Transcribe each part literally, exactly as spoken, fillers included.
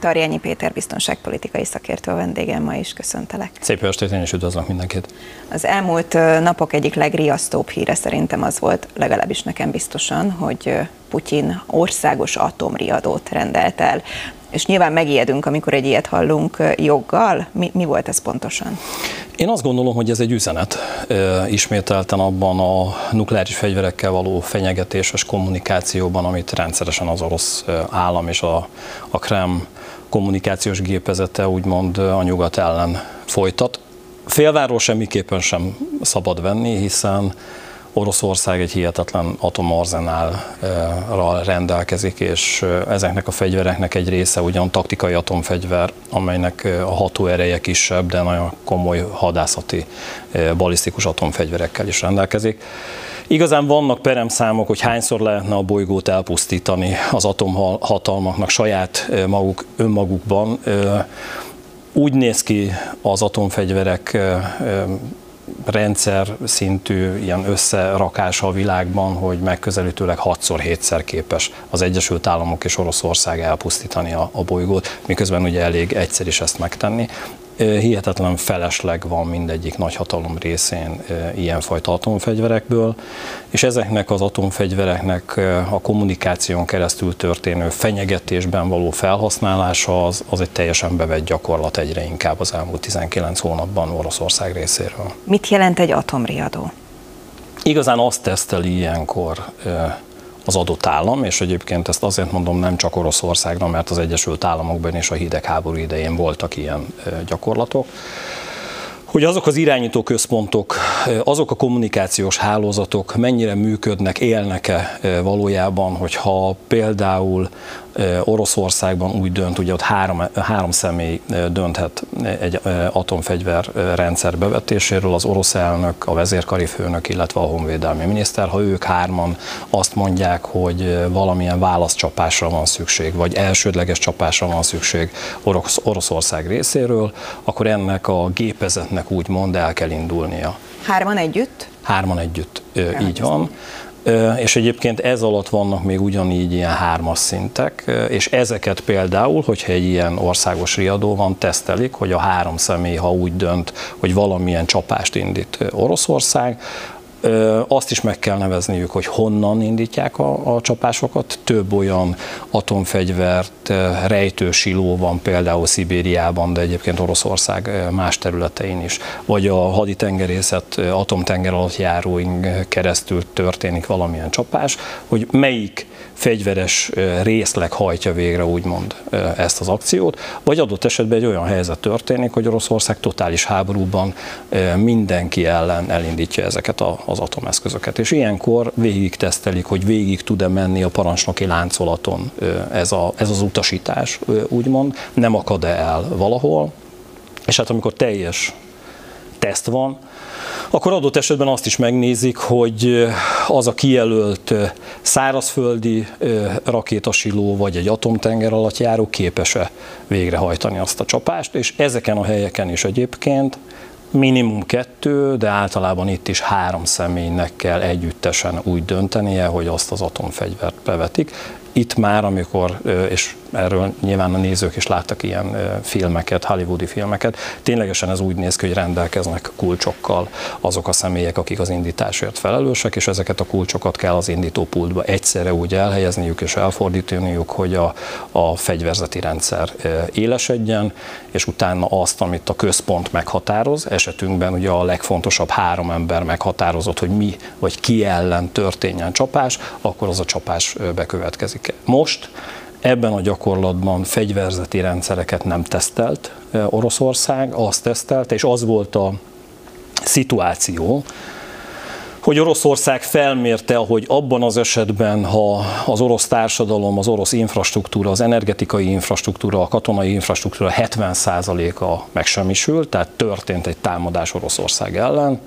Tarjányi Péter biztonságpolitikai szakértő a vendégem ma is, köszöntelek. Szép estét, én is üdvözlök mindenkit. Az elmúlt napok egyik legriasztóbb híre szerintem az volt, legalábbis nekem biztosan, hogy Putyin országos atomriadót rendelt el. És nyilván megijedünk, amikor egy ilyet hallunk joggal. Mi, mi volt ez pontosan? Én azt gondolom, hogy ez egy üzenet. Ismételten abban a nukleáris fegyverekkel való fenyegetéses kommunikációban, amit rendszeresen az orosz állam és a, a Kreml kommunikációs gépezete úgymond a nyugat ellen folytat. Félváról semmiképpen sem szabad venni, hiszen Oroszország egy hihetetlen atomarzenálral rendelkezik, és ezeknek a fegyvereknek egy része ugyan taktikai atomfegyver, amelynek a hatóereje kisebb, de nagyon komoly hadászati balisztikus atomfegyverekkel is rendelkezik. Igazán vannak peremszámok, hogy hányszor lehetne a bolygót elpusztítani az atomhatalmaknak saját maguk, önmagukban. Úgy néz ki az atomfegyverek rendszer szintű ilyen összerakása a világban, hogy megközelítőleg hatszor-hétszer képes az Egyesült Államok és Oroszország elpusztítani a, a bolygót, miközben ugye elég egyszer is ezt megtenni. Hihetetlen felesleg van mindegyik nagyhatalom részén ilyenfajta atomfegyverekből, és ezeknek az atomfegyvereknek a kommunikáción keresztül történő fenyegetésben való felhasználása az, az egy teljesen bevett gyakorlat egyre inkább az elmúlt tizenkilenc hónapban Oroszország részéről. Mit jelent egy atomriadó? Igazán azt teszteli ilyenkor az adott állam, és egyébként ezt azért mondom nem csak Oroszországra, mert az Egyesült Államokban és a hidegháború idején voltak ilyen gyakorlatok, hogy azok az irányító központok, azok a kommunikációs hálózatok mennyire működnek, élnek-e valójában, hogyha például Oroszországban úgy dönt, ugye ott három, három személy dönthet egy atomfegyver rendszer bevetéséről, az orosz elnök, a vezérkari főnök, illetve a honvédelmi miniszter, ha ők hárman azt mondják, hogy valamilyen válaszcsapásra van szükség, vagy elsődleges csapásra van szükség Orosz, Oroszország részéről, akkor ennek a gépezetnek úgymond el kell indulnia. Hárman együtt? Hárman együtt, Hárman így van. Viszont. És egyébként ez alatt vannak még ugyanígy ilyen hármas szintek, és ezeket például, hogyha egy ilyen országos riadó van, tesztelik, hogy a három személy, ha úgy dönt, hogy valamilyen csapást indít Oroszország, azt is meg kell nevezniük, hogy honnan indítják a, a csapásokat. Több olyan atomfegyvert rejtő siló van például Szibériában, de egyébként Oroszország más területein is. Vagy a haditengerészet atomtenger alatt járóink keresztül történik valamilyen csapás, hogy melyik fegyveres részleg hajtja végre úgymond ezt az akciót, vagy adott esetben egy olyan helyzet történik, hogy Oroszország totális háborúban mindenki ellen elindítja ezeket az atomeszközöket. És ilyenkor végig tesztelik, hogy végig tud-e menni a parancsnoki láncolaton ez, a, ez az utasítás, úgymond, nem akad-e el valahol, és hát amikor teljes teszt van, akkor adott esetben azt is megnézik, hogy az a kijelölt szárazföldi rakétasiló vagy egy atomtenger alatt járó képes-e végrehajtani azt a csapást, és ezeken a helyeken is egyébként minimum kettő, de általában itt is három személynek kell együttesen úgy döntenie, hogy azt az atomfegyvert bevetik. Itt már, amikor, és erről nyilván a nézők is láttak ilyen filmeket, hollywoodi filmeket, ténylegesen ez úgy néz ki, hogy rendelkeznek kulcsokkal azok a személyek, akik az indításért felelősek, és ezeket a kulcsokat kell az indítópultba egyszerre úgy elhelyezniük és elfordítaniuk, hogy a, a fegyverzeti rendszer élesedjen, és utána azt, amit a központ meghatároz, esetünkben ugye a legfontosabb három ember meghatározott, hogy mi vagy ki ellen történjen csapás, akkor az a csapás bekövetkezik. Most ebben a gyakorlatban fegyverzeti rendszereket nem tesztelt Oroszország, azt tesztelte, és az volt a szituáció, hogy Oroszország felmérte, hogy abban az esetben, ha az orosz társadalom, az orosz infrastruktúra, az energetikai infrastruktúra, a katonai infrastruktúra hetven százaléka megsemmisül, tehát történt egy támadás Oroszország ellen,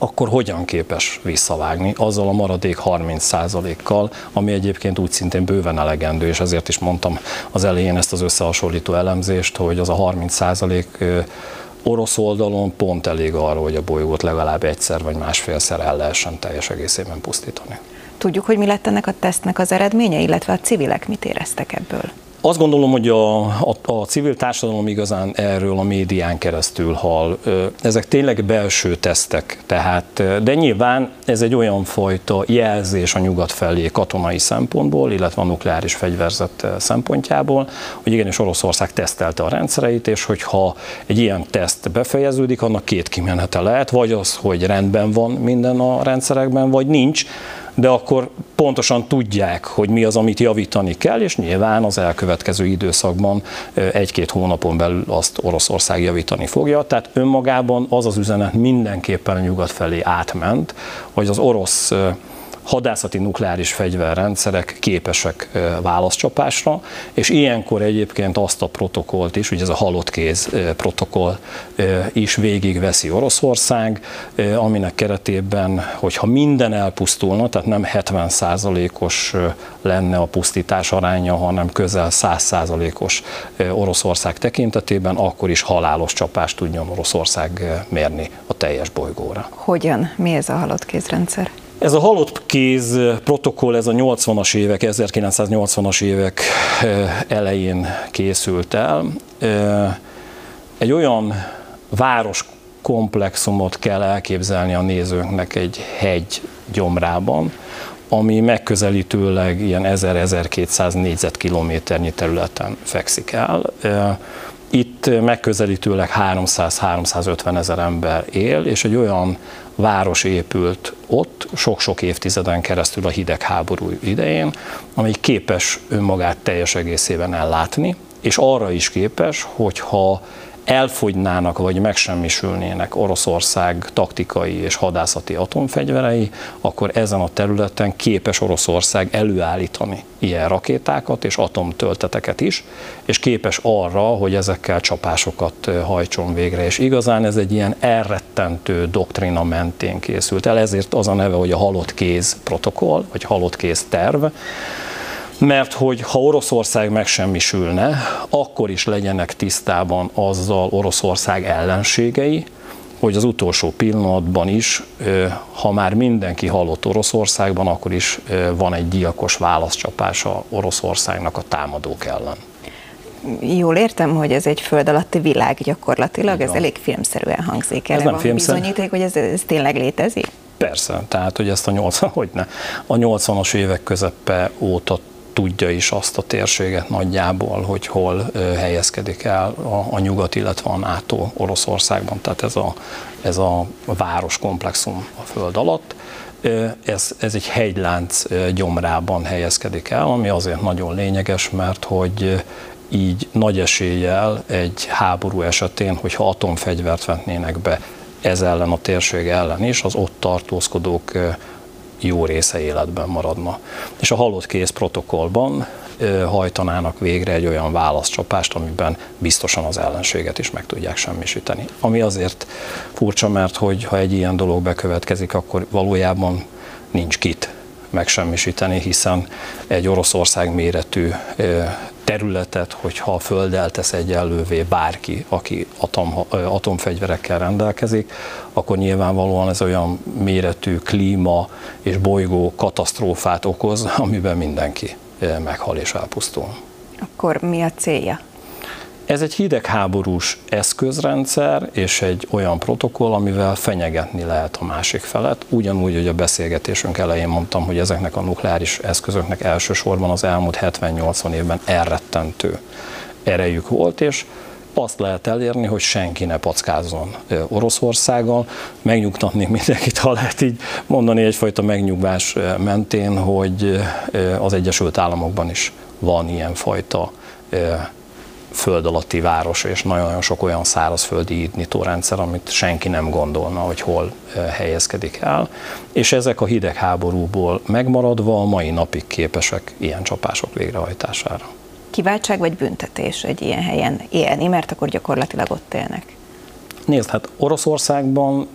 akkor hogyan képes visszavágni azzal a maradék harminc százalékkal, ami egyébként úgy szintén bőven elegendő, és ezért is mondtam az elején ezt az összehasonlító elemzést, hogy az a harminc százalék orosz oldalon pont elég arra, hogy a bolygót legalább egyszer vagy másfélszer el lehessen teljes egészében pusztítani. Tudjuk, hogy mi lett ennek a tesztnek az eredménye, illetve a civilek mit éreztek ebből? Azt gondolom, hogy a, a, a civil társadalom igazán erről a médián keresztül hall. Ezek tényleg belső tesztek, tehát, de nyilván ez egy olyan fajta jelzés a nyugat felé katonai szempontból, illetve a nukleáris fegyverzet szempontjából, hogy igenis Oroszország tesztelte a rendszereit, és hogyha egy ilyen teszt befejeződik, annak két kimenete lehet, vagy az, hogy rendben van minden a rendszerekben, vagy nincs, de akkor pontosan tudják, hogy mi az, amit javítani kell, és nyilván az elkövetkező időszakban egy-két hónapon belül azt Oroszország javítani fogja. Tehát önmagában az az üzenet mindenképpen a nyugat felé átment, hogy az orosz hadászati nukleáris fegyverrendszerek képesek válaszcsapásra, és ilyenkor egyébként azt a protokollt is, ugye ez a halott kéz protokoll is végigveszi Oroszország, aminek keretében, hogyha minden elpusztulna, tehát nem hetven százalékos lenne a pusztítás aránya, hanem közel száz százalékos Oroszország tekintetében, akkor is halálos csapást tudjon Oroszország mérni a teljes bolygóra. Hogyan? Mi ez a halott kézrendszer? Ez a halott kéz protokoll, ez a nyolcvanas évek, ezerkilencszáznyolcvanas évek elején készült el. Egy olyan városkomplexumot kell elképzelni a nézőnknek egy hegy gyomrában, ami megközelítőleg ilyen ezer-ezerkétszáz négyzetkilométernyi területen fekszik el. Itt megközelítőleg háromszáz-háromszázötven ezer ember él, és egy olyan város épült ott sok-sok évtizeden keresztül a hidegháború idején, amely képes önmagát teljes egészében ellátni, és arra is képes, hogyha elfogynának vagy megsemmisülnének Oroszország taktikai és hadászati atomfegyverei, akkor ezen a területen képes Oroszország előállítani ilyen rakétákat és atomtölteteket is, és képes arra, hogy ezekkel csapásokat hajtson végre. És igazán ez egy ilyen elrettentő doktrina mentén készült el, ezért az a neve, hogy a halott kéz protokoll, vagy halott kéz terv, mert hogy ha Oroszország megsemmisülne, akkor is legyenek tisztában azzal Oroszország ellenségei, hogy az utolsó pillanatban is, ha már mindenki halott Oroszországban, akkor is van egy gyilkos válaszcsapása Oroszországnak a támadók ellen. Jól értem, hogy ez egy föld alatti világ gyakorlatilag, ez elég filmszerűen hangzik. Erre van bizonyíték, hogy ez, ez tényleg létezik? Persze, tehát hogy ezt a nyolcvanas évek közepe óta tudja is azt a térséget nagyjából, hogy hol helyezkedik el a, a nyugat, illetve a NATO Oroszországban, tehát ez a, ez a városkomplexum a föld alatt. Ez, ez egy hegylánc gyomrában helyezkedik el, ami azért nagyon lényeges, mert hogy így nagy eséllyel egy háború esetén, hogyha atomfegyvert vetnének be ez ellen a térség ellen is, az ott tartózkodók jó része életben maradna. És a halott kéz protokollban hajtanának végre egy olyan válaszcsapást, amiben biztosan az ellenséget is meg tudják semmisíteni. Ami azért furcsa, mert hogy ha egy ilyen dolog bekövetkezik, akkor valójában nincs kit megsemmisíteni, hiszen egy Oroszország méretű területet, hogyha a földdel tesz egyenlővé bárki, aki atom, atomfegyverekkel rendelkezik, akkor nyilvánvalóan ez olyan méretű klíma és bolygó katasztrófát okoz, amiben mindenki meghal és elpusztul. Akkor mi a célja? Ez egy hidegháborús eszközrendszer és egy olyan protokoll, amivel fenyegetni lehet a másik felet. Ugyanúgy, hogy a beszélgetésünk elején mondtam, hogy ezeknek a nukleáris eszközöknek elsősorban az elmúlt hetven-nyolcvan évben elrettentő erejük volt, és azt lehet elérni, hogy senki ne packázzon Oroszországgal. Megnyugtatnék mindenkit, ha lehet így mondani egyfajta megnyugvás mentén, hogy az Egyesült Államokban is van ilyenfajta föld alatti város, és nagyon-nagyon sok olyan szárazföldi indítórendszer, amit senki nem gondolna, hogy hol helyezkedik el. És ezek a hidegháborúból megmaradva a mai napig képesek ilyen csapások végrehajtására. Kiváltság vagy büntetés egy ilyen helyen élni, mert akkor gyakorlatilag ott élnek? Nézd, hát Oroszországban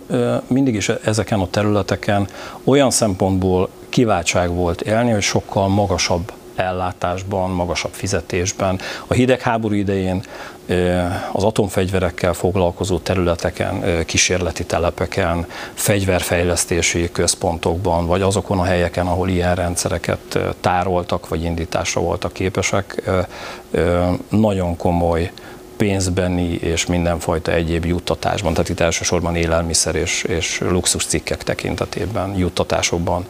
mindig is ezeken a területeken olyan szempontból kiváltság volt élni, hogy sokkal magasabb ellátásban, magasabb fizetésben. A hidegháború idején az atomfegyverekkel foglalkozó területeken, kísérleti telepeken, fegyverfejlesztési központokban, vagy azokon a helyeken, ahol ilyen rendszereket tároltak, vagy indításra voltak képesek, nagyon komoly pénzbeni és mindenfajta egyéb juttatásban, tehát itt elsősorban élelmiszer és, és luxuscikkek tekintetében, juttatásokban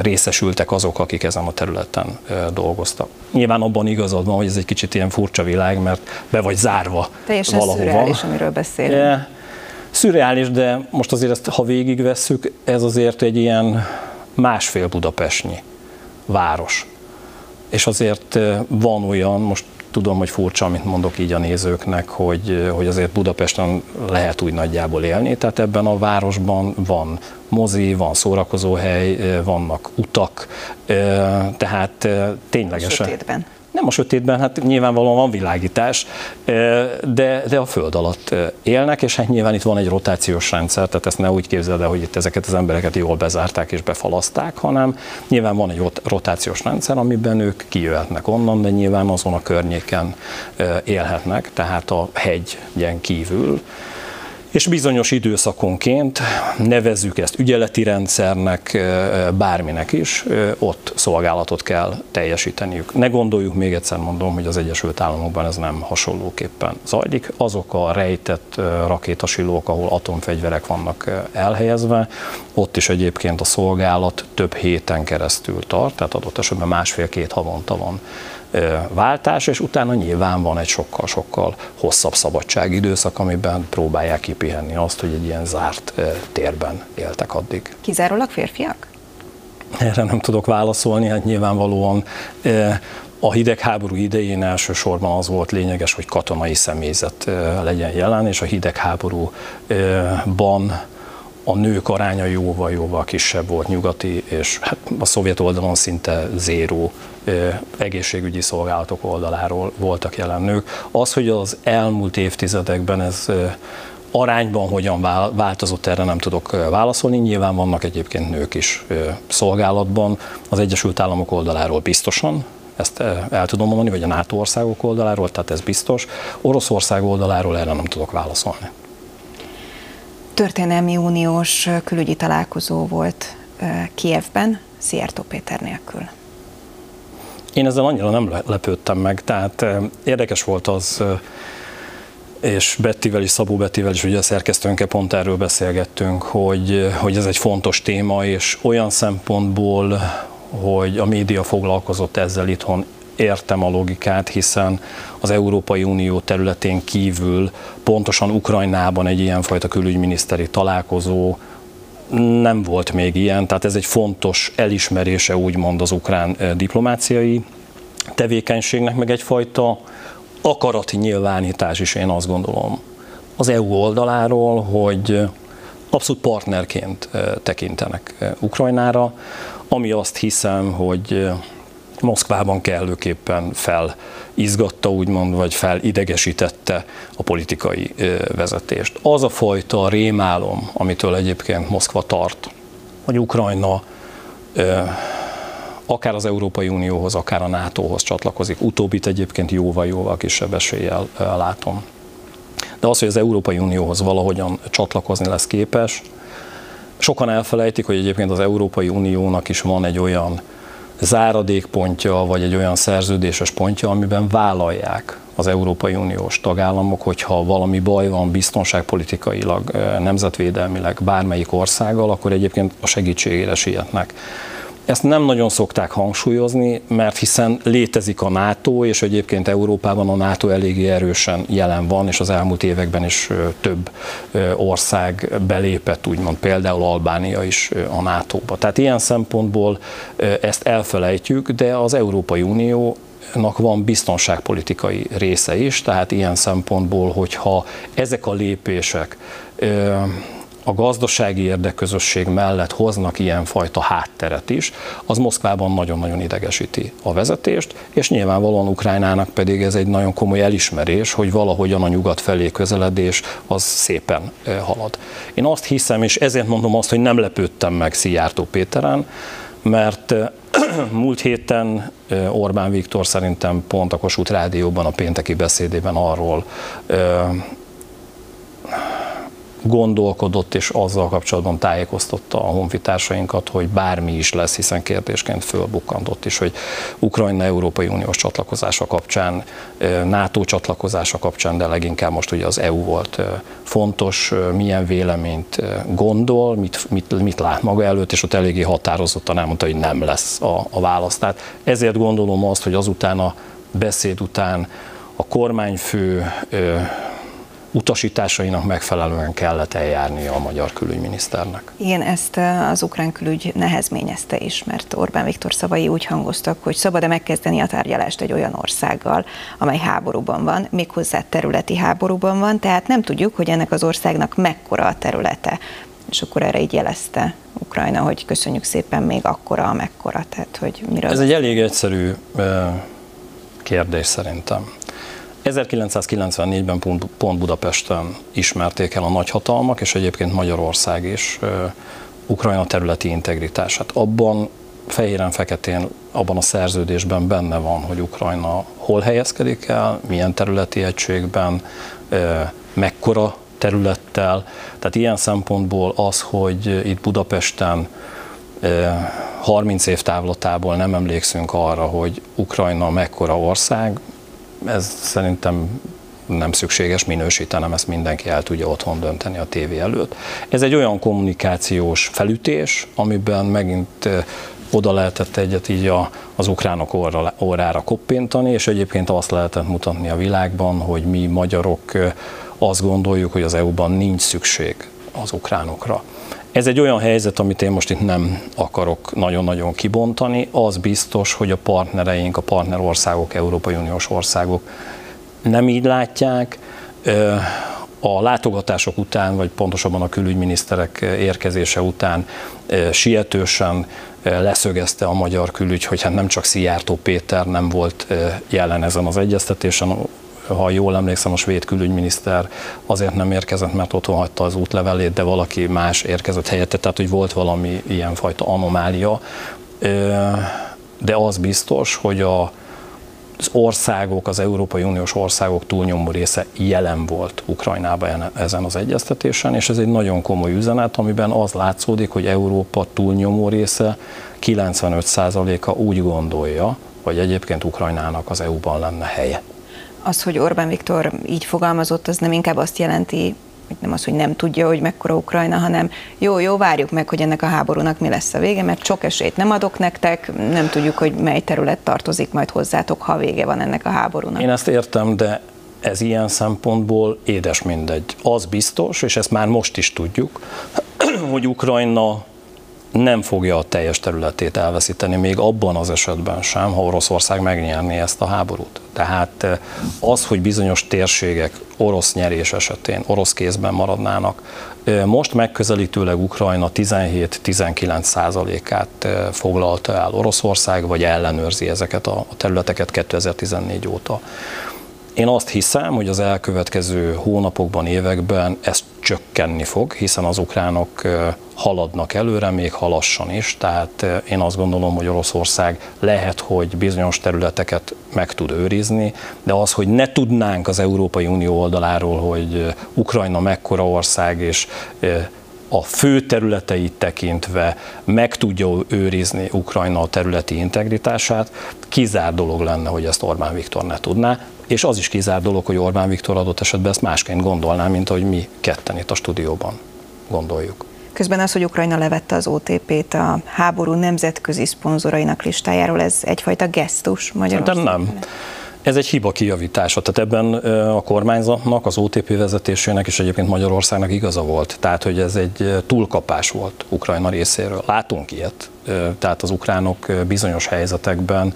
részesültek azok, akik ezen a területen dolgoztak. Nyilván abban igazad van, hogy ez egy kicsit ilyen furcsa világ, mert be vagy zárva teljesen valahova. Szürreális, amiről beszélünk. E, szürreális, de most azért ezt, ha végigvesszük, ez azért egy ilyen másfél budapestnyi város. És azért van olyan, most tudom, hogy furcsa, amit mondok így a nézőknek, hogy, hogy azért Budapesten lehet úgy nagyjából élni, tehát ebben a városban van mozi, van szórakozóhely, vannak utak, tehát ténylegesen... A sötétben. Nem a sötétben, hát nyilvánvalóan van világítás, de, de a föld alatt élnek, és hát nyilván itt van egy rotációs rendszer, tehát ezt ne úgy képzeld el, hogy itt ezeket az embereket jól bezárták és befalaszták, hanem nyilván van egy rotációs rendszer, amiben ők kijöhetnek onnan, de nyilván azon a környéken élhetnek, tehát a hegyen kívül. És bizonyos időszakonként, nevezzük ezt ügyeleti rendszernek, bárminek is, ott szolgálatot kell teljesíteniük. Ne gondoljuk, még egyszer mondom, hogy az Egyesült Államokban ez nem hasonlóképpen zajlik. Azok a rejtett rakétasilók, ahol atomfegyverek vannak elhelyezve, ott is egyébként a szolgálat több héten keresztül tart, tehát adott esetben másfél-két havonta van váltás, és utána nyilván van egy sokkal-sokkal hosszabb szabadságidőszak, amiben próbálják kipihenni azt, hogy egy ilyen zárt térben éltek addig. Kizárólag férfiak? Erre nem tudok válaszolni, hát nyilvánvalóan a hidegháború idején elsősorban az volt lényeges, hogy katonai személyzet legyen jelen, és a hidegháborúban a nők aránya jóval-jóval kisebb volt nyugati, és hát a szovjet oldalon szinte zéró egészségügyi szolgálatok oldaláról voltak jelen nők. Az, hogy az elmúlt évtizedekben ez arányban hogyan változott, erre nem tudok válaszolni. Nyilván vannak egyébként nők is szolgálatban, az Egyesült Államok oldaláról biztosan, ezt el tudom mondani, vagy a NATO országok oldaláról, tehát ez biztos. Oroszország oldaláról erre nem tudok válaszolni. Történelmi uniós külügyi találkozó volt Kievben, Szijjártó Péter nélkül. Én ezzel annyira nem lepődtem meg, tehát érdekes volt az, és Bettivel is, Szabó Bettivel is, ugye a szerkesztőnkkel pont erről beszélgettünk, hogy, hogy ez egy fontos téma, és olyan szempontból, hogy a média foglalkozott ezzel itthon, értem a logikát, hiszen az Európai Unió területén kívül pontosan Ukrajnában egy ilyenfajta külügyminiszteri találkozó nem volt még ilyen, tehát ez egy fontos elismerése úgymond az ukrán diplomáciai tevékenységnek, meg egyfajta akarati nyilvánítás is, én azt gondolom, az é u oldaláról, hogy abszolút partnerként tekintenek Ukrajnára, ami azt hiszem, hogy Moszkvában kellőképpen felizgatta, úgymond, vagy felidegesítette a politikai vezetést. Az a fajta rémálom, amitől egyébként Moszkva tart, hogy Ukrajna akár az Európai Unióhoz, akár a nátóhoz csatlakozik. Utóbbit egyébként jóval-jóval kisebb eséllyel látom. De az, hogy az Európai Unióhoz valahogyan csatlakozni lesz képes, sokan elfelejtik, hogy egyébként az Európai Uniónak is van egy olyan záradékpontja, vagy egy olyan szerződéses pontja, amiben vállalják az Európai Uniós tagállamok, hogyha valami baj van biztonságpolitikailag, nemzetvédelmileg bármelyik országgal, akkor egyébként a segítségére sietnek. Ezt nem nagyon szokták hangsúlyozni, mert hiszen létezik a NATO, és egyébként Európában a NATO eléggé erősen jelen van, és az elmúlt években is több ország belépett, úgymond például Albánia is a nátóba. Tehát ilyen szempontból ezt elfelejtjük, de az Európai Uniónak van biztonságpolitikai része is, tehát ilyen szempontból, hogyha ezek a lépések a gazdasági érdekközösség mellett hoznak ilyenfajta hátteret is, az Moszkvában nagyon-nagyon idegesíti a vezetést, és nyilvánvalóan Ukrajnának pedig ez egy nagyon komoly elismerés, hogy valahogyan a nyugat felé közeledés az szépen halad. Én azt hiszem, és ezért mondom azt, hogy nem lepődtem meg Szijjártó Péteren, mert múlt héten Orbán Viktor szerintem pont a Kossuth rádióban, a pénteki beszédében arról gondolkodott, és azzal kapcsolatban tájékoztatta a honfitársainkat, hogy bármi is lesz, hiszen kérdésként fölbukkantott is, hogy Ukrajna Európai Uniós csatlakozása kapcsán, NATO csatlakozása kapcsán, de leginkább most ugye az é u volt fontos, milyen véleményt gondol, mit, mit, mit lát maga előtt, és ott eléggé határozottan elmondta, hogy nem lesz a, a válasz. Tehát ezért gondolom azt, hogy azután a beszéd után a kormányfő utasításainak megfelelően kellett eljárnia a magyar külügyminiszternek. Igen, ezt az ukrán külügy nehezményezte is, mert Orbán Viktor szavai úgy hangoztak, hogy szabad-e megkezdeni a tárgyalást egy olyan országgal, amely háborúban van, méghozzá területi háborúban van, tehát nem tudjuk, hogy ennek az országnak mekkora a területe. És akkor erre így jelezte Ukrajna, hogy köszönjük szépen, még akkora, amekkora. Tehát, hogy miről... Ez egy elég egyszerű kérdés szerintem. ezerkilencszázkilencvennégyben pont Budapesten ismerték el a nagyhatalmak, és egyébként Magyarország is Ukrajna területi integritását. Abban fehéren-feketén, abban a szerződésben benne van, hogy Ukrajna hol helyezkedik el, milyen területi egységben, mekkora területtel. Tehát ilyen szempontból az, hogy itt Budapesten harminc év távlatából nem emlékszünk arra, hogy Ukrajna mekkora ország, ez szerintem nem szükséges minősítenem, ezt mindenki el tudja otthon dönteni a tévé előtt. Ez egy olyan kommunikációs felütés, amiben megint oda lehetett egyet így az ukránok orrára koppintani, és egyébként azt lehetett mutatni a világban, hogy mi magyarok azt gondoljuk, hogy az é u-ban nincs szükség az ukránokra. Ez egy olyan helyzet, amit én most itt nem akarok nagyon-nagyon kibontani. Az biztos, hogy a partnereink, a partnerországok, Európai Uniós országok nem így látják. A látogatások után, vagy pontosabban a külügyminiszterek érkezése után sietősen leszögezte a magyar külügy, hogy hát nem csak Szijjártó Péter nem volt jelen ezen az egyeztetésen, ha jól emlékszem, a svéd külügyminiszter azért nem érkezett, mert otthon hagyta az útlevelét, de valaki más érkezett helyette, tehát hogy volt valami ilyenfajta anomália. De az biztos, hogy az országok, az Európai Uniós országok túlnyomó része jelen volt Ukrajnában ezen az egyeztetésen, és ez egy nagyon komoly üzenet, amiben az látszódik, hogy Európa túlnyomó része, kilencvenöt százaléka úgy gondolja, hogy egyébként Ukrajnának az é u-ban lenne helye. Az, hogy Orbán Viktor így fogalmazott, az nem inkább azt jelenti, hogy nem az, hogy nem tudja, hogy mekkora Ukrajna, hanem jó, jó, várjuk meg, hogy ennek a háborúnak mi lesz a vége, mert sok esélyt nem adok nektek, nem tudjuk, hogy mely terület tartozik majd hozzátok, ha vége van ennek a háborúnak. Én ezt értem, de ez ilyen szempontból édes mindegy. Az biztos, és ezt már most is tudjuk, hogy Ukrajna nem fogja a teljes területét elveszíteni, még abban az esetben sem, ha Oroszország megnyerné ezt a háborút. Tehát az, hogy bizonyos térségek orosz nyerés esetén, orosz kézben maradnának, most megközelítőleg Ukrajna tizenhét-tizenkilenc százalékát foglalta el Oroszország, vagy ellenőrzi ezeket a területeket kétezer-tizennégy óta. Én azt hiszem, hogy az elkövetkező hónapokban, években ez csökkenni fog, hiszen az ukránok haladnak előre, még ha lassan is. Tehát én azt gondolom, hogy Oroszország lehet, hogy bizonyos területeket meg tud őrizni, de az, hogy ne tudnánk az Európai Unió oldaláról, hogy Ukrajna mekkora ország, és a fő területeit tekintve meg tudja őrizni Ukrajna a területi integritását, kizár dolog lenne, hogy ezt Orbán Viktor ne tudná. És az is kizár dolog, hogy Orbán Viktor adott esetben ezt másként gondolná, mint ahogy mi ketten itt a stúdióban gondoljuk. Közben az, hogy Ukrajna levette az o té pét a háború nemzetközi szponzorainak listájáról, ez egyfajta gesztus Magyarországon? Nem, nem. Ez egy hiba kijavítása. Tehát ebben a kormányzatnak, az o té pé vezetésének és egyébként Magyarországnak igaza volt. Tehát, hogy ez egy túlkapás volt Ukrajna részéről. Látunk ilyet. Tehát az ukránok bizonyos helyzetekben,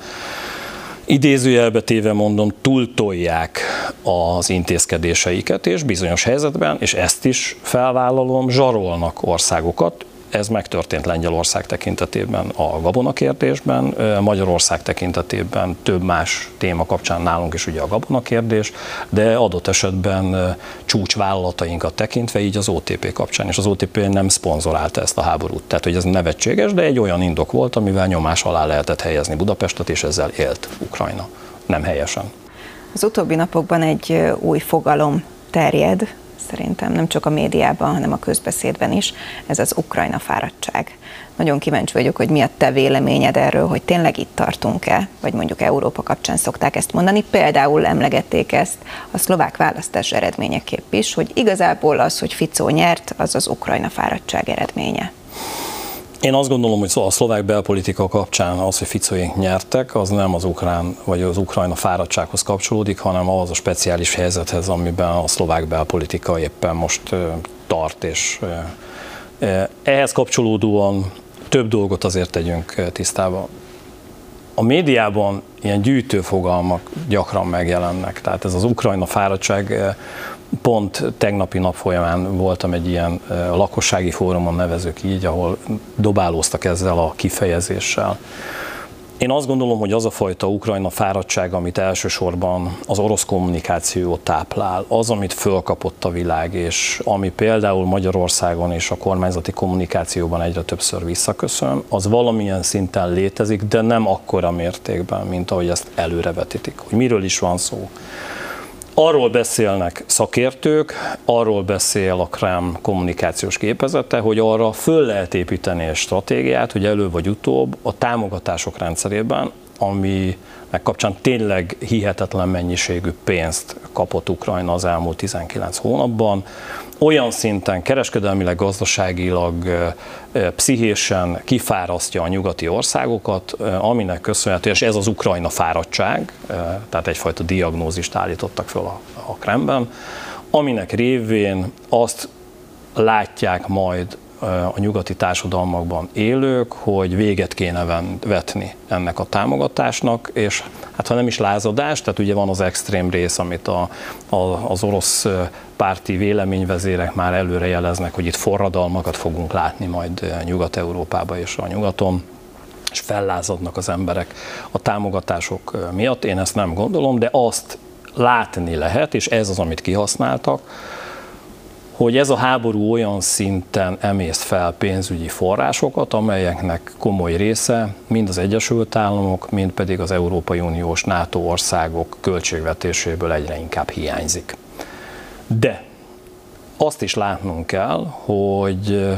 idézőjelbe téve mondom, túltolják az intézkedéseiket, és bizonyos helyzetben, és ezt is felvállalom, zsarolnak országokat, Ez megtörtént Lengyelország tekintetében a gabonakérdésben, Magyarország tekintetében több más téma kapcsán nálunk is ugye a gabonakérdés, de adott esetben csúcsvállalatainkat tekintve így az o té pé kapcsán, és az o té pé nem szponzorálta ezt a háborút. Tehát, hogy ez nevetséges, de egy olyan indok volt, amivel nyomás alá lehetett helyezni Budapestet, és ezzel élt Ukrajna. Nem helyesen. Az utóbbi napokban egy új fogalom terjed, szerintem nem csak a médiában, hanem a közbeszédben is, ez az Ukrajna fáradtság. Nagyon kíváncsi vagyok, hogy mi a te véleményed erről, hogy tényleg itt tartunk-e, vagy mondjuk Európa kapcsán szokták ezt mondani. Például emlegették ezt a szlovák választás eredményeképp is, hogy igazából az, hogy Fico nyert, az az Ukrajna fáradtság eredménye. Én azt gondolom, hogy a szlovák belpolitika kapcsán az, hogy Ficoénk nyertek, az nem az ukrán vagy az ukrajna fáradtsághoz kapcsolódik, hanem az a speciális helyzethez, amiben a szlovák belpolitika éppen most tart, és ehhez kapcsolódóan több dolgot azért tegyünk tisztába. A médiában ilyen gyűjtő fogalmak gyakran megjelennek, tehát ez az Ukrajna fáradtság. Pont tegnapi nap folyamán voltam egy ilyen lakossági fórumon, nevezük így, ahol dobálóztak ezzel a kifejezéssel. Én azt gondolom, hogy az a fajta Ukrajna fáradtság, amit elsősorban az orosz kommunikáció táplál, az, amit fölkapott a világ, és ami például Magyarországon és a kormányzati kommunikációban egyre többször visszaköszön, az valamilyen szinten létezik, de nem akkora mértékben, mint ahogy ezt előrevetítik. Hogy miről is van szó? Arról beszélnek szakértők, arról beszél a Kreml kommunikációs gépezete, hogy arra föl lehet építeni egy stratégiát, hogy elő vagy utóbb a támogatások rendszerében, aminek kapcsán tényleg hihetetlen mennyiségű pénzt kapott Ukrajna az elmúlt tizenkilenc hónapban, olyan szinten kereskedelmileg, gazdaságilag, pszichésen kifárasztja a nyugati országokat, aminek köszönhető, és ez az Ukrajna fáradtság, tehát egyfajta diagnózist állítottak föl a, a Kremlben, aminek révén azt látják majd a nyugati társadalmakban élők, hogy véget kéne vetni ennek a támogatásnak, és hát ha nem is lázadás, tehát ugye van az extrém rész, amit a, a, az orosz párti véleményvezérek már előre jeleznek, hogy itt forradalmakat fogunk látni majd Nyugat-Európában és a nyugaton, és fellázadnak az emberek a támogatások miatt. Én ezt nem gondolom, de azt látni lehet, és ez az, amit kihasználtak, hogy ez a háború olyan szinten emészt fel pénzügyi forrásokat, amelyeknek komoly része mind az Egyesült Államok, mind pedig az Európai Uniós NATO országok költségvetéséből egyre inkább hiányzik. De azt is látnunk kell, hogy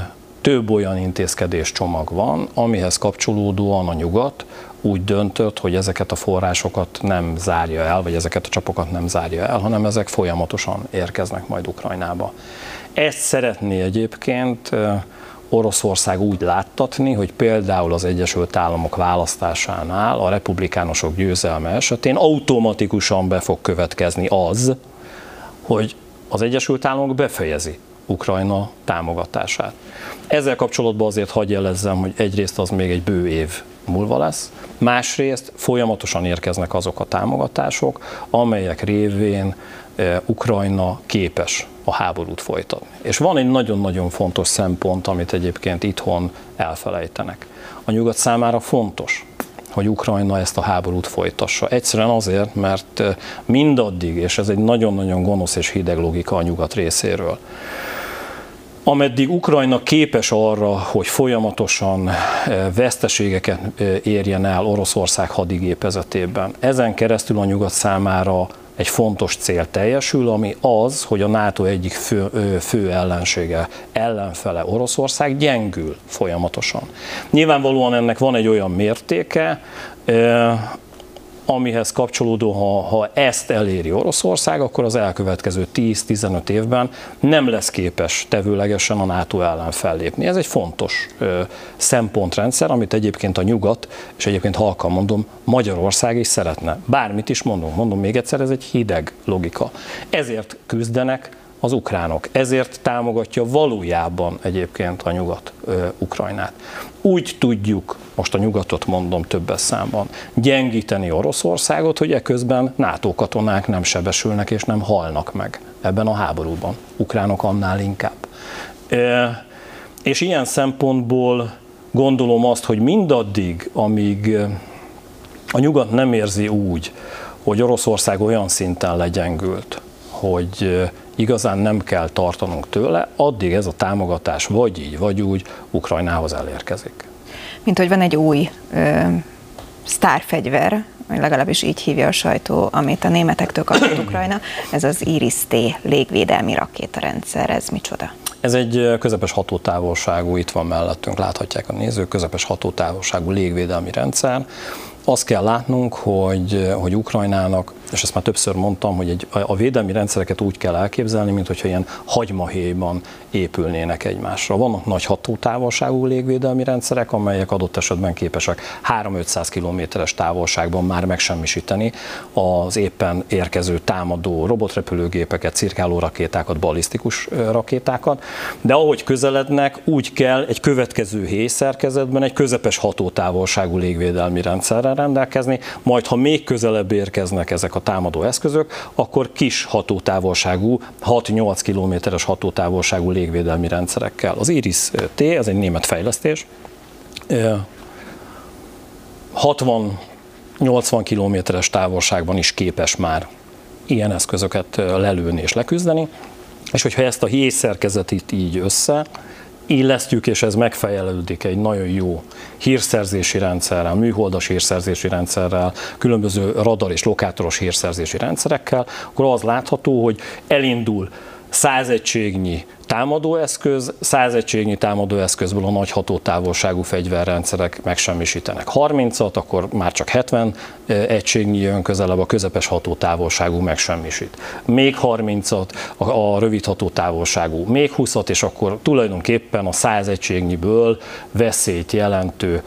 több olyan intézkedéscsomag van, amihez kapcsolódóan a nyugat úgy döntött, hogy ezeket a forrásokat nem zárja el, vagy ezeket a csapokat nem zárja el, hanem ezek folyamatosan érkeznek majd Ukrajnába. Ezt szeretné egyébként Oroszország úgy láttatni, hogy például az Egyesült Államok választásánál a republikánusok győzelme esetén automatikusan be fog következni az, hogy az Egyesült Államok befejezi Ukrajna támogatását. Ezzel kapcsolatban azért hadd jelezzem, hogy egyrészt az még egy bő év múlva lesz, másrészt folyamatosan érkeznek azok a támogatások, amelyek révén Ukrajna képes a háborút folytatni. És van egy nagyon-nagyon fontos szempont, amit egyébként itthon elfelejtenek. A nyugat számára fontos, hogy Ukrajna ezt a háborút folytassa. Egyszerűen azért, mert mindaddig, és ez egy nagyon-nagyon gonosz és hideg logika a nyugat részéről, ameddig Ukrajna képes arra, hogy folyamatosan veszteségeket érjen el Oroszország hadigépezetében, ezen keresztül a nyugat számára egy fontos cél teljesül, ami az, hogy a NATO egyik fő, fő ellensége, ellenfele Oroszország gyengül folyamatosan. Nyilvánvalóan ennek van egy olyan mértéke, amihez kapcsolódó, ha, ha ezt eléri Oroszország, akkor az elkövetkező tíz-tizenöt évben nem lesz képes tevőlegesen a NATO ellen fellépni. Ez egy fontos ö, szempontrendszer, amit egyébként a nyugat, és egyébként halkan mondom, Magyarország is szeretne. Bármit is mondom, mondom még egyszer, ez egy hideg logika. Ezért küzdenek az ukránok, ezért támogatja valójában egyébként a nyugat ö, Ukrajnát. Úgy tudjuk, most a nyugatot mondom többes számban, gyengíteni Oroszországot, hogy eközben NATO katonák nem sebesülnek és nem halnak meg ebben a háborúban. Ukránok annál inkább. És ilyen szempontból gondolom azt, hogy mindaddig, amíg a nyugat nem érzi úgy, hogy Oroszország olyan szinten legyengült, hogy igazán nem kell tartanunk tőle, addig ez a támogatás vagy így, vagy úgy Ukrajnához elérkezik. Mint hogy van egy új ö, sztárfegyver, legalábbis így hívja a sajtó, amit a németektől kapott Ukrajna, ez az Iris-T légvédelmi rakétarendszer, ez micsoda? Ez egy közepes hatótávolságú, itt van mellettünk, láthatják a nézők, közepes hatótávolságú légvédelmi rendszer. Azt kell látnunk, hogy, hogy Ukrajnának, és ezt már többször mondtam, hogy egy, a védelmi rendszereket úgy kell elképzelni, mint hogyha ilyen hagymahéjban épülnének egymásra. Vannak nagy hatótávolságú légvédelmi rendszerek, amelyek adott esetben képesek háromszáz-ötszáz kilométeres távolságban már megsemmisíteni az éppen érkező támadó robotrepülőgépeket, cirkáló rakétákat, ballisztikus rakétákat, de ahogy közelednek, úgy kell egy következő héjszerkezetben egy közepes hatótávolságú légvédelmi rendszerrel rendelkezni, majd ha még közelebb érkeznek ezek a támadó eszközök, akkor kis hatótávolságú, hat-nyolc kilométeres hatótávolságú légvédelmi rendszerekkel. Az Iris-T, ez egy német fejlesztés, hatvan-nyolcvan kilométeres távolságban is képes már ilyen eszközöket lelőni és leküzdeni, és hogyha ezt a héjszerkezetet így össze, illesztjük, és ez megfejelődik egy nagyon jó hírszerzési rendszerrel, műholdas hírszerzési rendszerrel, különböző radar és lokátoros hírszerzési rendszerekkel, akkor az látható, hogy elindul száz egységnyi támadóeszköz, száz egységnyi támadóeszközből a nagy hatótávolságú fegyverrendszerek megsemmisítenek harmincat, akkor már csak hetven egységnyi jön közelebb, a közepes hatótávolságú megsemmisít. Még harmincat, a rövid hatótávolságú, még húszat, és akkor tulajdonképpen a száz egységnyiből veszélyt jelentő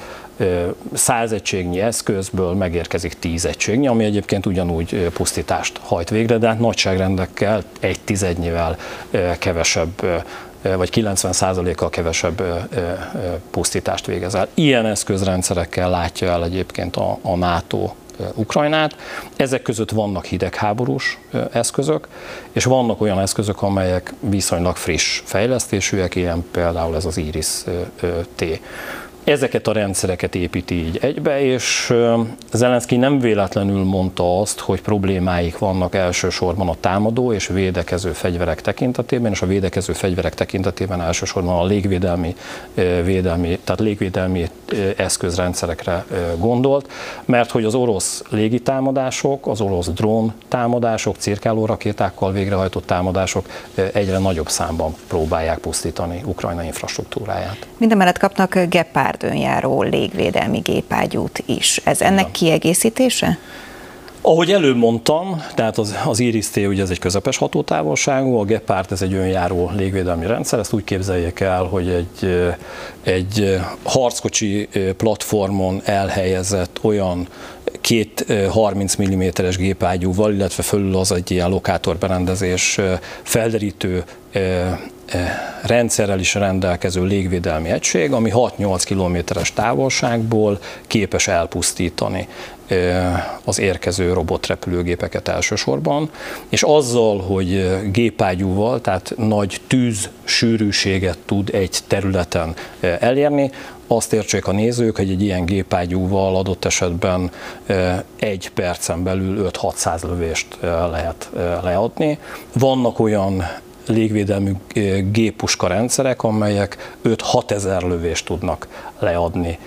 száz egységnyi eszközből megérkezik tíz egységnyi, ami egyébként ugyanúgy pusztítást hajt végre, de hát nagyságrendekkel egy tizednyivel kevesebb, vagy kilencven százalékkal kevesebb pusztítást végez el. Ilyen eszközrendszerekkel látja el egyébként a, a NATO Ukrajnát. Ezek között vannak hidegháborús eszközök, és vannak olyan eszközök, amelyek viszonylag friss fejlesztésűek, ilyen például ez az Iris-T. Ezeket a rendszereket építi így egybe, és Zelenszky nem véletlenül mondta azt, hogy problémáik vannak elsősorban a támadó és védekező fegyverek tekintetében, és a védekező fegyverek tekintetében elsősorban a légvédelmi, védelmi, tehát légvédelmi eszközrendszerekre gondolt, mert hogy az orosz légitámadások, az orosz drón támadások, cirkáló rakétákkal végrehajtott támadások egyre nagyobb számban próbálják pusztítani Ukrajna infrastruktúráját. Mindemellett kapnak Gepard önjáró légvédelmi gépágyút is. Ez ennek kiegészítése? Ahogy előbb mondtam, tehát az, az Iris-T ugye ez egy közepes hatótávolságú, a Gepard ez egy önjáró légvédelmi rendszer, ezt úgy képzeljék el, hogy egy, egy harckocsi platformon elhelyezett olyan két harminc milliméteres gépágyúval, illetve fölül az egy ilyen lokátorberendezés felderítő rendszerrel is rendelkező légvédelmi egység, ami hat-nyolc kilométeres távolságból képes elpusztítani az érkező robotrepülőgépeket elsősorban, és azzal, hogy gépágyúval, tehát nagy tűzsűrűséget tud egy területen elérni, azt értsék a nézők, hogy egy ilyen gépágyúval adott esetben egy percen belül öt-hatszáz lövést lehet leadni. Vannak olyan légvédelmű géppuska rendszerek, amelyek öt-hat ezer lövést tudnak leadni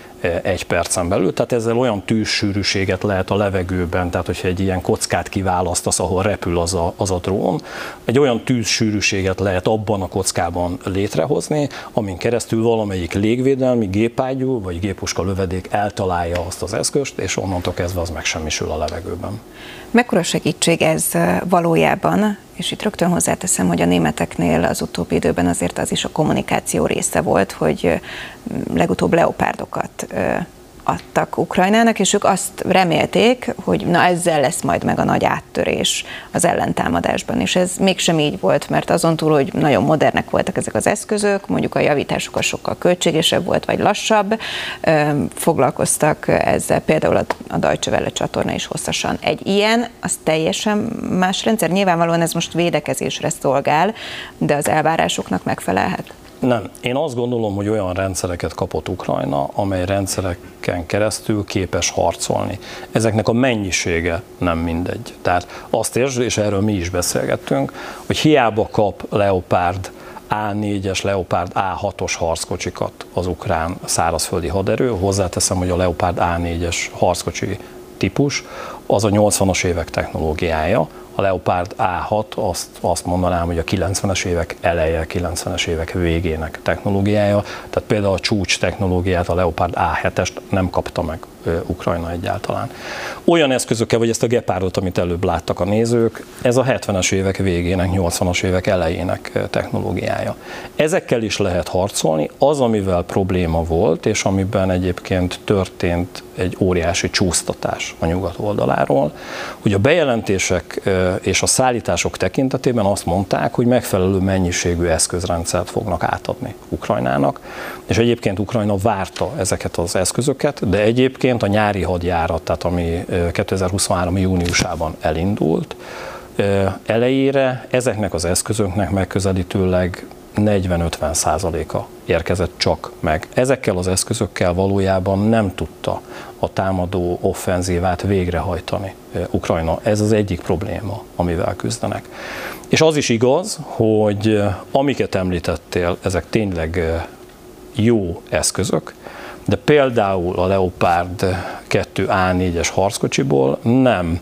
egy percen belül, tehát ezzel olyan tűzsűrűséget lehet a levegőben, tehát hogyha egy ilyen kockát kiválasztasz, ahol repül az a, az a drón, egy olyan tűzsűrűséget lehet abban a kockában létrehozni, amin keresztül valamelyik légvédelmi gépágyú vagy géppuska lövedék eltalálja azt az eszközt, és onnantól kezdve az megsemmisül a levegőben. Mekkora segítség ez valójában? És itt rögtön hozzáteszem, hogy a németeknél az utóbbi időben azért az is a kommunikáció része volt, hogy legutóbb leopárdokat adtak Ukrajnának, és ők azt remélték, hogy na ezzel lesz majd meg a nagy áttörés az ellentámadásban. És ez mégsem így volt, mert azon túl, hogy nagyon modernek voltak ezek az eszközök, mondjuk a javításuk sokkal költségesebb volt, vagy lassabb, foglalkoztak ezzel, például a Deutsche Welle csatorna is hosszasan. Egy ilyen, az teljesen más rendszer. Nyilvánvalóan ez most védekezésre szolgál, de az elvárásoknak megfelelhet. Nem. Én azt gondolom, hogy olyan rendszereket kapott Ukrajna, amely rendszereken keresztül képes harcolni. Ezeknek a mennyisége nem mindegy. Tehát azt érzed, és erről mi is beszélgettünk, hogy hiába kap Leopard á négyes, Leopard á hatos harckocsikat az ukrán szárazföldi haderő. Hozzáteszem, hogy a Leopard á négyes harckocsi típus az a nyolcvanas évek technológiája. A Leopard á hat azt, azt mondanám, hogy a kilencvenes évek eleje, kilencvenes évek végének technológiája. Tehát például a csúcs technológiát, a Leopard á hetest nem kapta meg Ukrajna egyáltalán. Olyan eszközökkel, vagy ezt a Gepardot, amit előbb láttak a nézők, ez a hetvenes évek végének, nyolcvanas évek elejének technológiája. Ezekkel is lehet harcolni. Az, amivel probléma volt, és amiben egyébként történt egy óriási csúsztatás a nyugat oldaláról, hogy a bejelentések és a szállítások tekintetében azt mondták, hogy megfelelő mennyiségű eszközrendszert fognak átadni Ukrajnának, és egyébként Ukrajna várta ezeket az eszközöket, de egyébként a nyári hadjárat, tehát ami kétezer-huszonhárom júniusában elindult, elejére ezeknek az eszközöknek megközelítőleg negyven-ötven százaléka érkezett csak meg. Ezekkel az eszközökkel valójában nem tudta a támadó offenzívát végrehajtani Ukrajna. Ez az egyik probléma, amivel küzdenek. És az is igaz, hogy amiket említettél, ezek tényleg jó eszközök, de például a Leopard kettő á négyes harckocsiból nem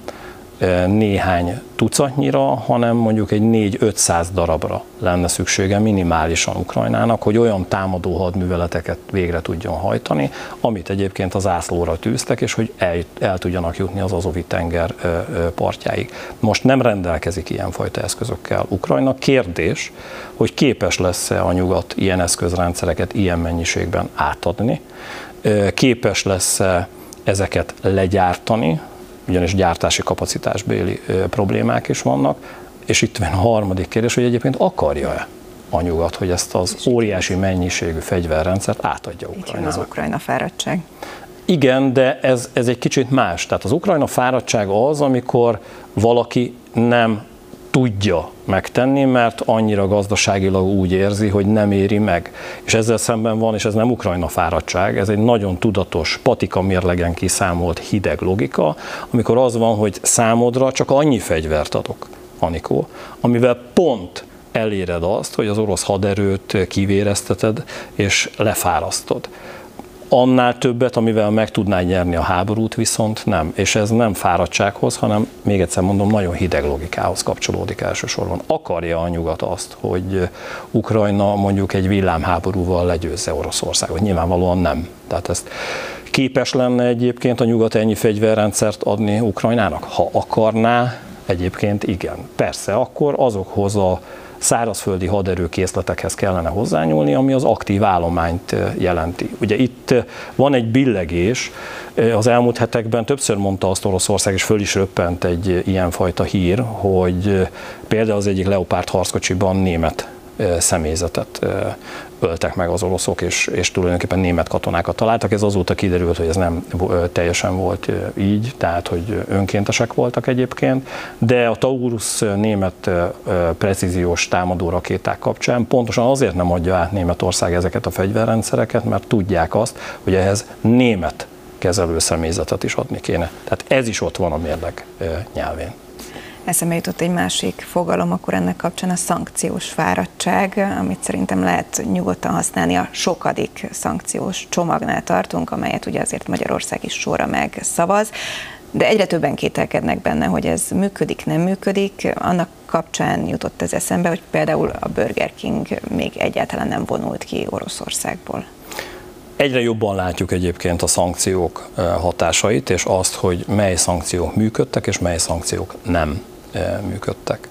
néhány tucatnyira, hanem mondjuk egy négy-ötszáz darabra lenne szüksége minimálisan Ukrajnának, hogy olyan támadó hadműveleteket végre tudjon hajtani, amit egyébként az ászlóra tűztek, és hogy el, el tudjanak jutni az Azovi-tenger partjáig. Most nem rendelkezik ilyenfajta eszközökkel Ukrajna. Kérdés, hogy képes lesz-e a nyugat ilyen eszközrendszereket ilyen mennyiségben átadni, képes lesz-e ezeket legyártani, ugyanis gyártási kapacitásbéli problémák is vannak, és itt van a harmadik kérdés, hogy egyébként akarja-e a nyugat, hogy ezt az óriási mennyiségű fegyverrendszert átadja Ukrajnának. Az Ukrajna fáradtság. Igen, de ez, ez egy kicsit más. Tehát az Ukrajna fáradtság az, amikor valaki nem tudja megtenni, mert annyira gazdaságilag úgy érzi, hogy nem éri meg. És ezzel szemben van, és ez nem Ukrajna fáradtság, ez egy nagyon tudatos, patika mérlegen kiszámolt hideg logika, amikor az van, hogy számodra csak annyi fegyvert adok, Anikó, amivel pont eléred azt, hogy az orosz haderőt kivérezteted és lefárasztod. Annál többet, amivel meg tudnád nyerni a háborút, viszont nem. És ez nem fáradtsághoz, hanem még egyszer mondom, nagyon hideg logikához kapcsolódik elsősorban. Akarja a nyugat azt, hogy Ukrajna mondjuk egy villámháborúval legyőzze Oroszországot? Nyilvánvalóan nem. Tehát ezt képes lenne egyébként a nyugat ennyi fegyverrendszert adni Ukrajnának? Ha akarná, egyébként igen. Persze, akkor azokhoz a szárazföldi haderőkészletekhez kellene hozzányúlni, ami az aktív állományt jelenti. Ugye itt van egy billegés, az elmúlt hetekben többször mondta azt Oroszország, és föl is röppent egy ilyenfajta hír, hogy például az egyik Leopard harckocsiban német személyzetet öltek meg az oroszok, és, és tulajdonképpen német katonákat találtak. Ez azóta kiderült, hogy ez nem teljesen volt így, tehát hogy önkéntesek voltak egyébként, de a Taurus német precíziós támadó rakéták kapcsán pontosan azért nem adja át Németország ezeket a fegyverrendszereket, mert tudják azt, hogy ehhez német kezelő személyzetet is adni kéne. Tehát ez is ott van a mérleg nyelvén. Eszembe jutott egy másik fogalom, akkor ennek kapcsán a szankciós fáradtság, amit szerintem lehet nyugodtan használni, a sokadik szankciós csomagnál tartunk, amelyet ugye azért Magyarország is sorra megszavaz, de egyre többen kételkednek benne, hogy ez működik, nem működik. Annak kapcsán jutott ez eszembe, hogy például a Burger King még egyáltalán nem vonult ki Oroszországból. Egyre jobban látjuk egyébként a szankciók hatásait, és azt, hogy mely szankciók működtek, és mely szankciók nem működtek.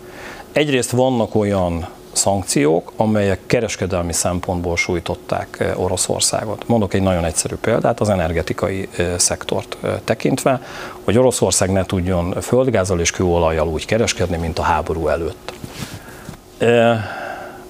Egyrészt vannak olyan szankciók, amelyek kereskedelmi szempontból sújtották Oroszországot. Mondok egy nagyon egyszerű példát, az energetikai szektort tekintve, hogy Oroszország ne tudjon földgázzal és kőolajjal úgy kereskedni, mint a háború előtt.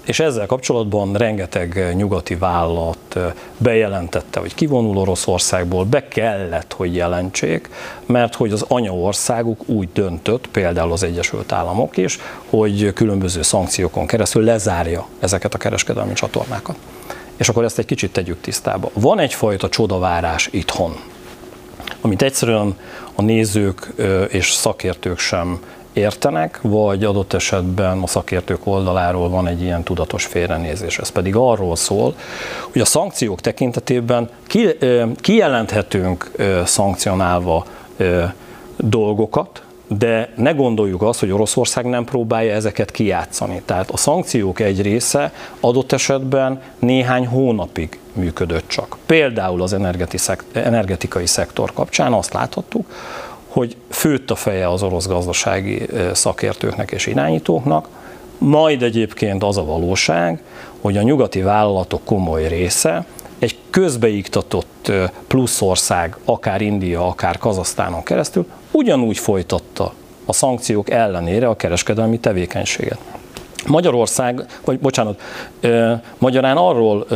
és ezzel kapcsolatban rengeteg nyugati vállalat bejelentette, hogy kivonul Oroszországból, be kellett, hogy jelentsék, mert hogy az anyaországuk úgy döntött, például az Egyesült Államok is, hogy különböző szankciókon keresztül lezárja ezeket a kereskedelmi csatornákat. És akkor ezt egy kicsit tegyük tisztába. Van egyfajta csodavárás itthon, amit egyszerűen a nézők és szakértők sem értenek, vagy adott esetben a szakértők oldaláról van egy ilyen tudatos félrenézés. Ez pedig arról szól, hogy a szankciók tekintetében kijelenthetünk szankcionálva dolgokat, de ne gondoljuk azt, hogy Oroszország nem próbálja ezeket kijátszani. Tehát a szankciók egy része adott esetben néhány hónapig működött csak. Például az energetikai szektor kapcsán azt láthattuk, hogy főtt a feje az orosz gazdasági szakértőknek és irányítóknak, majd egyébként az a valóság, hogy a nyugati vállalatok komoly része egy közbeiktatott pluszország, akár India, akár Kazahsztánon keresztül ugyanúgy folytatta a szankciók ellenére a kereskedelmi tevékenységet. Magyarország, vagy bocsánat, magyarán arról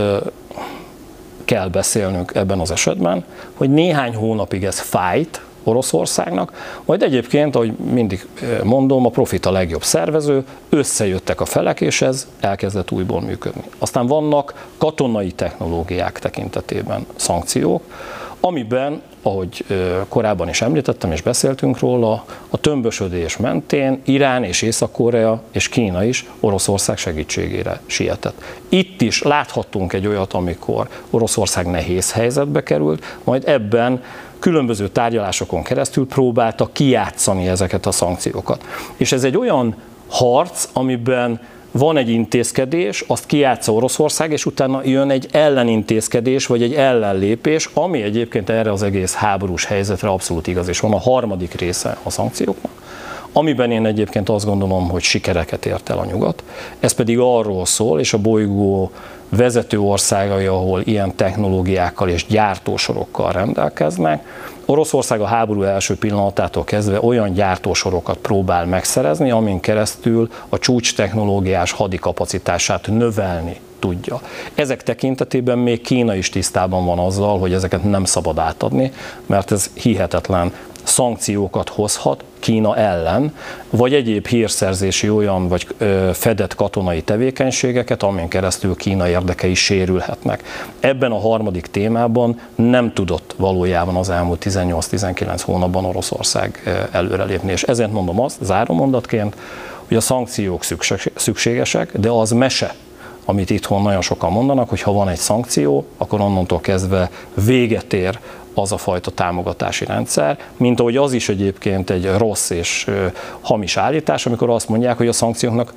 kell beszélnünk ebben az esetben, hogy néhány hónapig ez fájt Oroszországnak, majd egyébként, ahogy mindig mondom, a profit a legjobb szervező, összejöttek a felek, és ez elkezdett újból működni. Aztán vannak katonai technológiák tekintetében szankciók, amiben, ahogy korábban is említettem és beszéltünk róla, a tömbösödés mentén Irán és Észak-Korea és Kína is Oroszország segítségére sietett. Itt is láthattunk egy olyat, amikor Oroszország nehéz helyzetbe került, majd ebben különböző tárgyalásokon keresztül próbálta kijátszani ezeket a szankciókat. És ez egy olyan harc, amiben van egy intézkedés, azt kijátsza Oroszország, és utána jön egy ellenintézkedés, vagy egy ellenlépés, ami egyébként erre az egész háborús helyzetre abszolút igaz, és van a harmadik része a szankcióknak, amiben én egyébként azt gondolom, hogy sikereket ért el a nyugat. Ez pedig arról szól, és a bolygó vezető országai, ahol ilyen technológiákkal és gyártósorokkal rendelkeznek. Oroszország a háború első pillanatától kezdve olyan gyártósorokat próbál megszerezni, amin keresztül a csúcs technológiás hadikapacitását növelni tudja. Ezek tekintetében még Kína is tisztában van azzal, hogy ezeket nem szabad átadni, mert ez hihetetlen szankciókat hozhat Kína ellen, vagy egyéb hírszerzési olyan, vagy fedett katonai tevékenységeket, amin keresztül Kína érdekei sérülhetnek. Ebben a harmadik témában nem tudott valójában az elmúlt tizennyolc-tizenkilenc hónapban Oroszország előrelépni, és ezért mondom azt, zárómondatként, hogy a szankciók szükségesek, de az mese, amit itthon nagyon sokan mondanak, hogy ha van egy szankció, akkor onnantól kezdve véget ér az a fajta támogatási rendszer, mint ahogy az is egyébként egy rossz és hamis állítás, amikor azt mondják, hogy a szankcióknak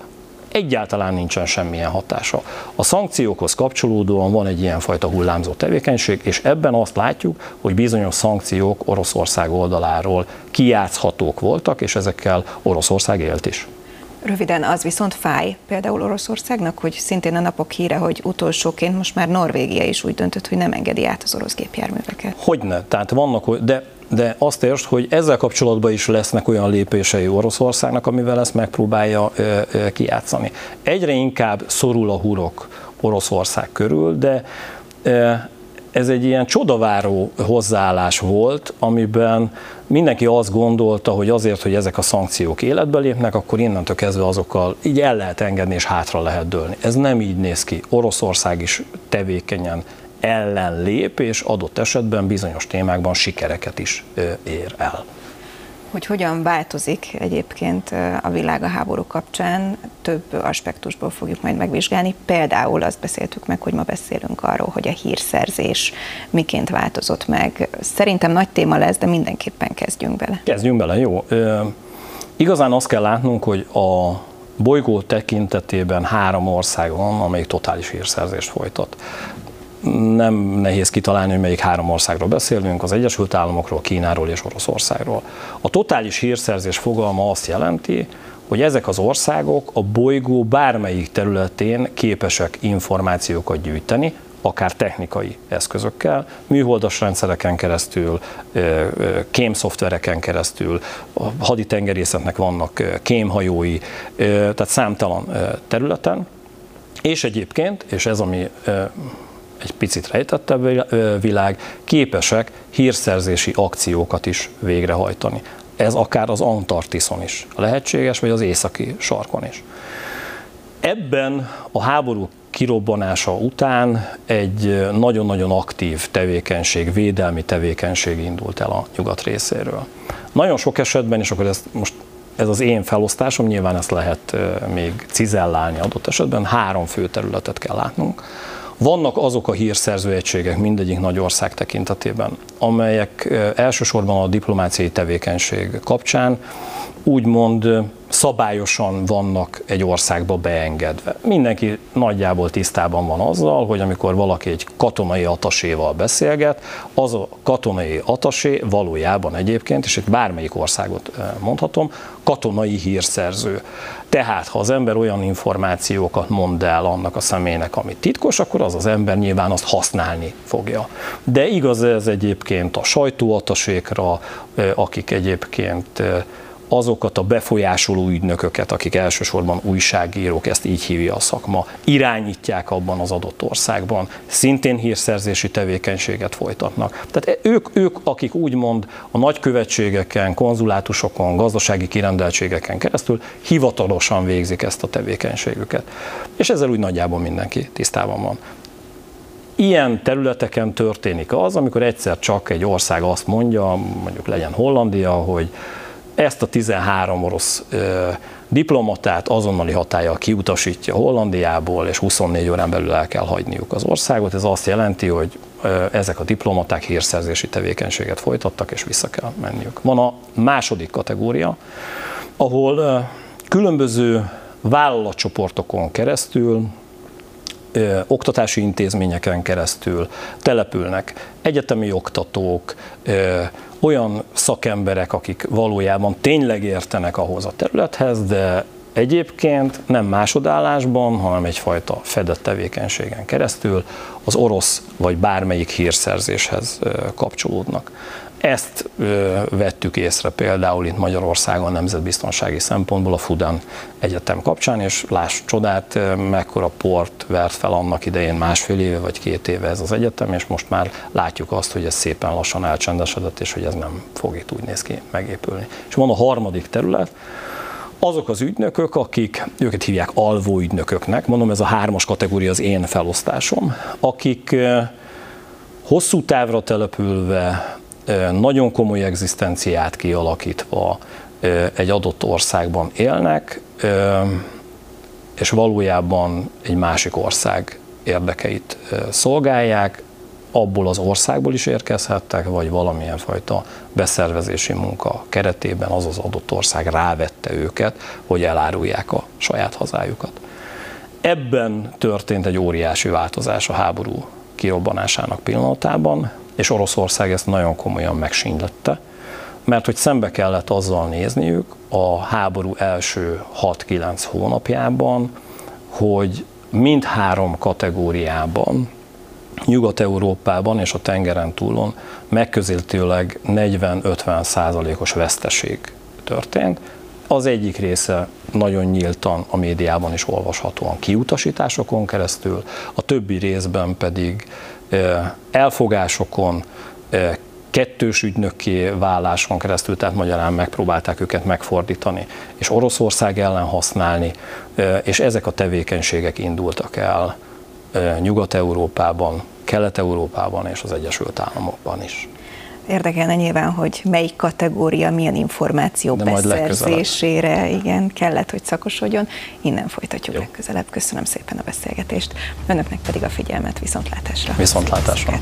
egyáltalán nincsen semmilyen hatása. A szankciókhoz kapcsolódóan van egy ilyenfajta hullámzó tevékenység, és ebben azt látjuk, hogy bizonyos szankciók Oroszország oldaláról kijátszhatók voltak, és ezekkel Oroszország élt is. Röviden, az viszont fáj például Oroszországnak, hogy szintén a napok híre, hogy utolsóként most már Norvégia is úgy döntött, hogy nem engedi át az orosz gépjárműveket. Hogyne, tehát vannak, de, de azt értsd, hogy ezzel kapcsolatban is lesznek olyan lépései Oroszországnak, amivel ezt megpróbálja ö, ö, kijátszani. Egyre inkább szorul a hurok Oroszország körül, de ö, ez egy ilyen csodaváró hozzáállás volt, amiben mindenki azt gondolta, hogy azért, hogy ezek a szankciók életbe lépnek, akkor innentől kezdve azokkal így el lehet engedni és hátra lehet dőlni. Ez nem így néz ki. Oroszország is tevékenyen ellen lép, és adott esetben bizonyos témákban sikereket is ér el. Hogy hogyan változik egyébként a világ a háború kapcsán, több aspektusból fogjuk majd megvizsgálni. Például azt beszéltük meg, hogy ma beszélünk arról, hogy a hírszerzés miként változott meg. Szerintem nagy téma lesz, de mindenképpen kezdjünk bele. Kezdjünk bele, jó. E, igazán azt kell látnunk, hogy a bolygó tekintetében három ország van, amelyik totális hírszerzést folytat. Nem nehéz kitalálni, hogy melyik három országról beszélünk, az Egyesült Államokról, Kínáról és Oroszországról. A totális hírszerzés fogalma azt jelenti, hogy ezek az országok a bolygó bármelyik területén képesek információkat gyűjteni, akár technikai eszközökkel, műholdas rendszereken keresztül, kémszoftvereken keresztül, a haditengerészetnek vannak kémhajói, tehát számtalan területen. És egyébként, és ez ami egy picit rejtettebb világ, képesek hírszerzési akciókat is végrehajtani. Ez akár az Antarktiszon is lehetséges, vagy az északi sarkon is. Ebben a háború kirobbanása után egy nagyon-nagyon aktív tevékenység, védelmi tevékenység indult el a nyugat részéről. Nagyon sok esetben, és akkor ez most ez az én felosztásom, nyilván ezt lehet még cizellálni adott esetben, három fő területet kell látnunk. Vannak azok a hírszerző egységek mindegyik nagy ország tekintetében, amelyek elsősorban a diplomáciai tevékenység kapcsán úgymond szabályosan vannak egy országba beengedve. Mindenki nagyjából tisztában van azzal, hogy amikor valaki egy katonai ataséval beszélget, az a katonai atasé valójában egyébként, és itt bármelyik országot mondhatom, katonai hírszerző. Tehát, ha az ember olyan információkat mond el annak a személynek, ami titkos, akkor az az ember nyilván azt használni fogja. De igaz ez egyébként a sajtóatasékra, akik egyébként azokat a befolyásoló ügynököket, akik elsősorban újságírók, ezt így hívja a szakma, irányítják abban az adott országban, szintén hírszerzési tevékenységet folytatnak. Tehát ők, ők akik úgymond a nagykövetségeken, konzulátusokon, gazdasági kirendeltségeken keresztül hivatalosan végzik ezt a tevékenységüket. És ezzel úgy nagyjából mindenki tisztában van. Ilyen területeken történik az, amikor egyszer csak egy ország azt mondja, mondjuk legyen Hollandia, hogy ezt a tizenhárom orosz ö, diplomatát azonnali hatállyal kiutasítja Hollandiából, és huszonnégy órán belül el kell hagyniuk az országot. Ez azt jelenti, hogy ö, ezek a diplomaták hírszerzési tevékenységet folytattak, és vissza kell menniük. Van a második kategória, ahol ö, különböző vállalatcsoportokon keresztül, ö, oktatási intézményeken keresztül települnek egyetemi oktatók, ö, olyan szakemberek, akik valójában tényleg értenek ahhoz a területhez, de egyébként nem másodállásban, hanem egyfajta fedett tevékenységen keresztül az orosz vagy bármelyik hírszerzéshez kapcsolódnak. Ezt vettük észre például itt Magyarországon nemzetbiztonsági szempontból a Fudan Egyetem kapcsán, és láss csodát, mekkora port vert fel annak idején másfél éve vagy két éve ez az egyetem, és most már látjuk azt, hogy ez szépen lassan elcsendesedett, és hogy ez nem fog itt úgy néz ki megépülni. És van a harmadik terület, azok az ügynökök, akik, őket hívják alvó ügynököknek, mondom ez a hármas kategória az én felosztásom, akik hosszú távra települve, nagyon komoly egzisztenciát kialakítva egy adott országban élnek, és valójában egy másik ország érdekeit szolgálják, abból az országból is érkezhettek, vagy valamilyen fajta beszervezési munka keretében az az adott ország rávette őket, hogy elárulják a saját hazájukat. Ebben történt egy óriási változás a háború kirobbanásának pillanatában, és Oroszország ezt nagyon komolyan megsínylette, mert hogy szembe kellett azzal nézniük a háború első hat-kilenc hónapjában, hogy mindhárom kategóriában, Nyugat-Európában és a tengeren túlon megközelítőleg negyven-ötven százalékos veszteség történt. Az egyik része nagyon nyíltan a médiában is olvashatóan kiutasításokon keresztül, a többi részben pedig elfogásokon, kettős ügynökké váláson keresztül, tehát magyarán megpróbálták őket megfordítani, és Oroszország ellen használni, és ezek a tevékenységek indultak el Nyugat-Európában, Kelet-Európában és az Egyesült Államokban is. Érdekelne nyilván, hogy melyik kategória, milyen információ beszerzésére igen, kellett, hogy szakosodjon. Innen folytatjuk Jó. legközelebb. Köszönöm szépen a beszélgetést. Önöknek pedig a figyelmet, viszontlátásra. Viszontlátásra.